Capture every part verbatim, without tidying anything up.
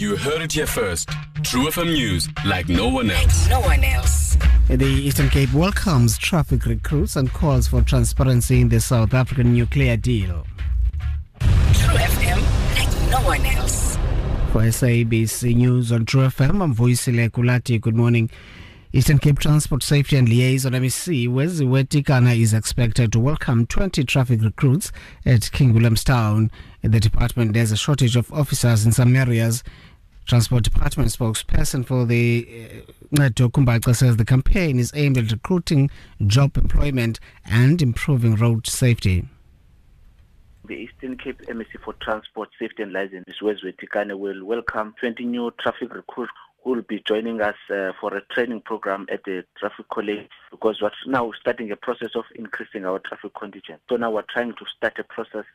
You heard it here first. True F M News, like no one else. Like no one else. The Eastern Cape welcomes traffic recruits and calls for transparency in the South African nuclear deal. True F M, like no one else. For S A B C News on True F M, I'm Vusi Lekulati. Good morning. Eastern Cape Transport Safety and Liaison M E C Weziwe Tikana is expected to welcome twenty traffic recruits at Kingwillemstown. In the department, there's a shortage of officers in some areas. Transport Department spokesperson for the Ntchokumbi uh, says the campaign is aimed at recruiting, job employment and improving road safety. The Eastern Cape M E C for Transport Safety and Liaison Weziwe Tikana will welcome twenty new traffic recruits who will be joining us uh, for a training program at the Traffic College, because we're now starting a process of increasing our traffic contingent. So now we're trying to start a process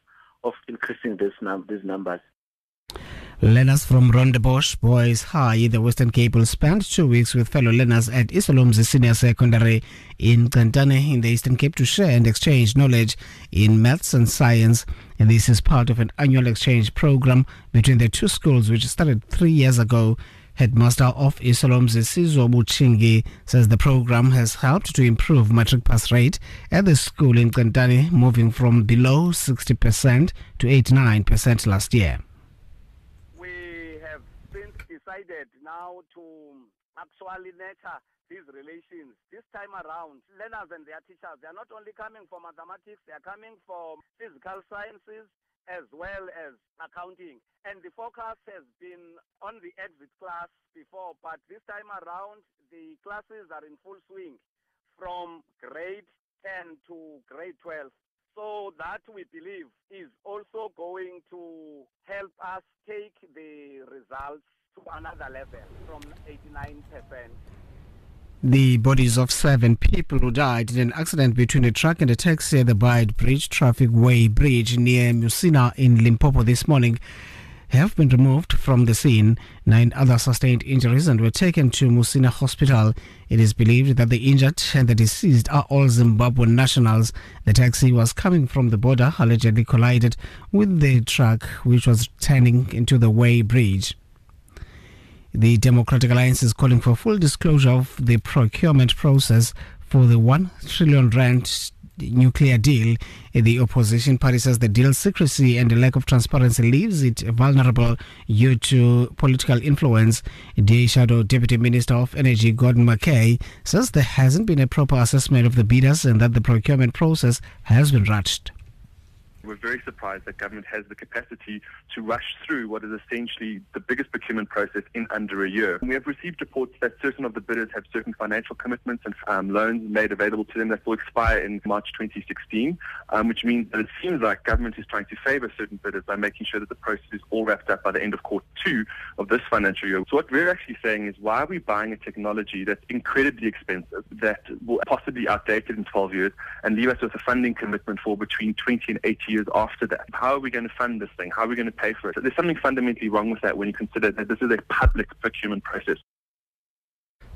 of increasing this num- these numbers. Learners from Rondebosch Boys High in the Western Cape will spend two weeks with fellow learners at Isolomzi Senior Secondary in Kentani in the Eastern Cape to share and exchange knowledge in maths and science. And this is part of an annual exchange program between the two schools, which started three years ago. Headmaster of Isolomzi, Sizo Buchingi, says the program has helped to improve matric pass rate at the school in Kentani, moving from below sixty percent to eighty-nine percent last year. We have since decided now to actually nurture these relations. This time around, learners and their teachers, they are not only coming for mathematics, they are coming for physical sciences, as well as accounting. And the focus has been on the exit class before, but this time around, the classes are in full swing from grade ten to grade twelve. So that, we believe, is also going to help us take the results to another level from eighty-nine percent. The bodies of seven people who died in an accident between a truck and a taxi at the Blyde Bridge, Traffic Way Bridge near Musina in Limpopo this morning have been removed from the scene. Nine others sustained injuries and were taken to Musina Hospital. It is believed that the injured and the deceased are all Zimbabwean nationals. The taxi was coming from the border, allegedly collided with the truck which was turning into the Wei Bridge. The Democratic Alliance is calling for full disclosure of the procurement process for the one trillion rand nuclear deal. The opposition party says the deal's secrecy and the lack of transparency leaves it vulnerable due to political influence. D A Shadow Deputy Minister of Energy Gordon McKay says there hasn't been a proper assessment of the bidders and that the procurement process has been rushed. We're very surprised that government has the capacity to rush through what is essentially the biggest procurement process in under a year. We have received reports that certain of the bidders have certain financial commitments and um, loans made available to them that will expire in March twenty sixteen, um, which means that it seems like government is trying to favour certain bidders by making sure that the process is all wrapped up by the end of quarter two of this financial year. So what we're actually saying is, why are we buying a technology that's incredibly expensive, that will possibly outdate it in twelve years, and leave us with a funding commitment for between twenty and eighty years? Years after that? How are we going to fund this thing? How are we going to pay for it? There's something fundamentally wrong with that when you consider that this is a public procurement process.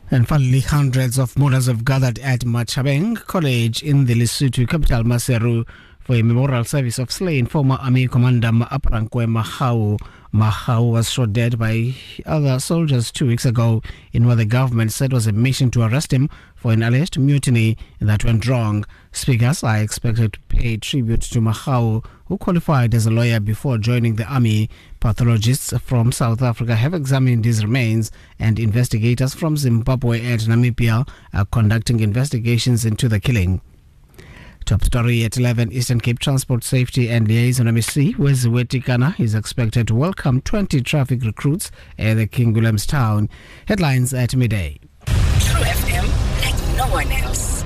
And finally, hundreds of mourners have gathered at Machabeng College in the Lesotho capital, Maseru, for a memorial service of slain former Army Commander Maaparankoe Mahao. Mahao was shot dead by other soldiers two weeks ago in what the government said was a mission to arrest him for an alleged mutiny that went wrong. Speakers are expected to pay tribute to Mahao, who qualified as a lawyer before joining the army. Pathologists from South Africa have examined his remains, and investigators from Zimbabwe and Namibia are conducting investigations into the killing. Top story at eleven. Eastern Cape Transport Safety and Liaison M E C Weziwe Tikana is expected to welcome twenty traffic recruits at the Kingwillemstown. Headlines at midday. True F M, like no one else.